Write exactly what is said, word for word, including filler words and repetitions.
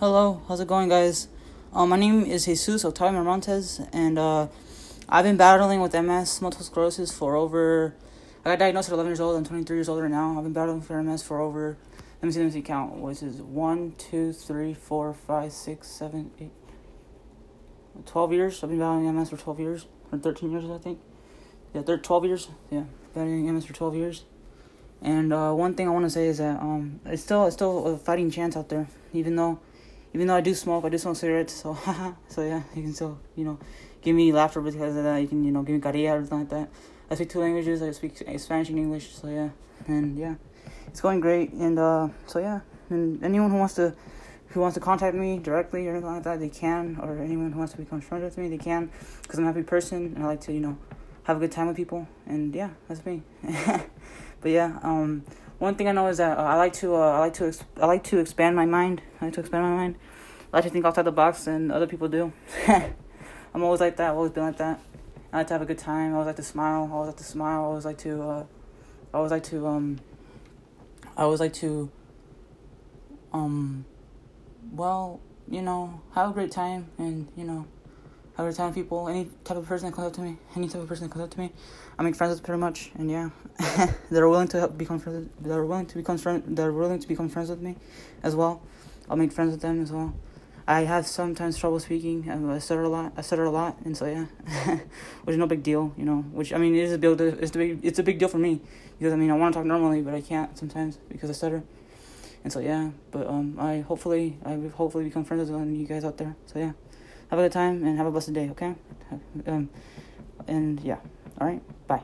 Hello, how's it going, guys? Uh, my name is Jesus Octavio Marmontes, and uh, I've been battling with M S, multiple sclerosis, for over... I got diagnosed at eleven years old. I'm twenty-three years old right now. I've been battling for M S for over... Let me see, let me see, count. What is this? one, two, three, four, five, six, seven, eight... twelve years. I've been battling M S for twelve years. Or thirteen years, I think. Yeah, they're twelve years. Yeah, battling M S for twelve years. And uh, one thing I want to say is that um, it's still, it's still a fighting chance out there, even though... Even though I do smoke, I do smoke cigarettes, so so yeah, you can still, you know, give me laughter because of that. You can, you know, give me carilla or something like that. I speak two languages. I speak Spanish and English, so yeah. And yeah, it's going great. And uh, so yeah, and anyone who wants to, who wants to contact me directly or anything like that, they can. Or anyone who wants to become friends with me, they can, because I'm a happy person and I like to, you know, have a good time with people. And yeah, that's me. But yeah, um. One thing I know is that uh, I like to uh, I like to ex- I like to expand my mind. I like to expand my mind. I like to think outside the box than other people do. I'm always like that. I've always been like that. I like to have a good time. I always like to smile. I always like to smile. I always like to. Uh, I always like to. Um, I always like to. Um, well, you know, have a great time, and you know, have a great time with people. Any type of person that comes up to me, any type of person that comes up to me, I make friends with pretty much, and yeah, that are willing to help become friends. That are willing to become friends. That are willing to become friends with me, as well. I'll make friends with them as well. I have sometimes trouble speaking. I stutter a lot. I stutter a lot, and so yeah, which is no big deal, you know. Which I mean, it is a big deal. It's a big. It's a big deal for me because I mean, I want to talk normally, but I can't sometimes because I stutter, and so yeah. But um, I hopefully I hopefully become friends with one of you guys out there. So yeah. Have a good time and have a blessed day, okay? Um, and yeah, all right, bye.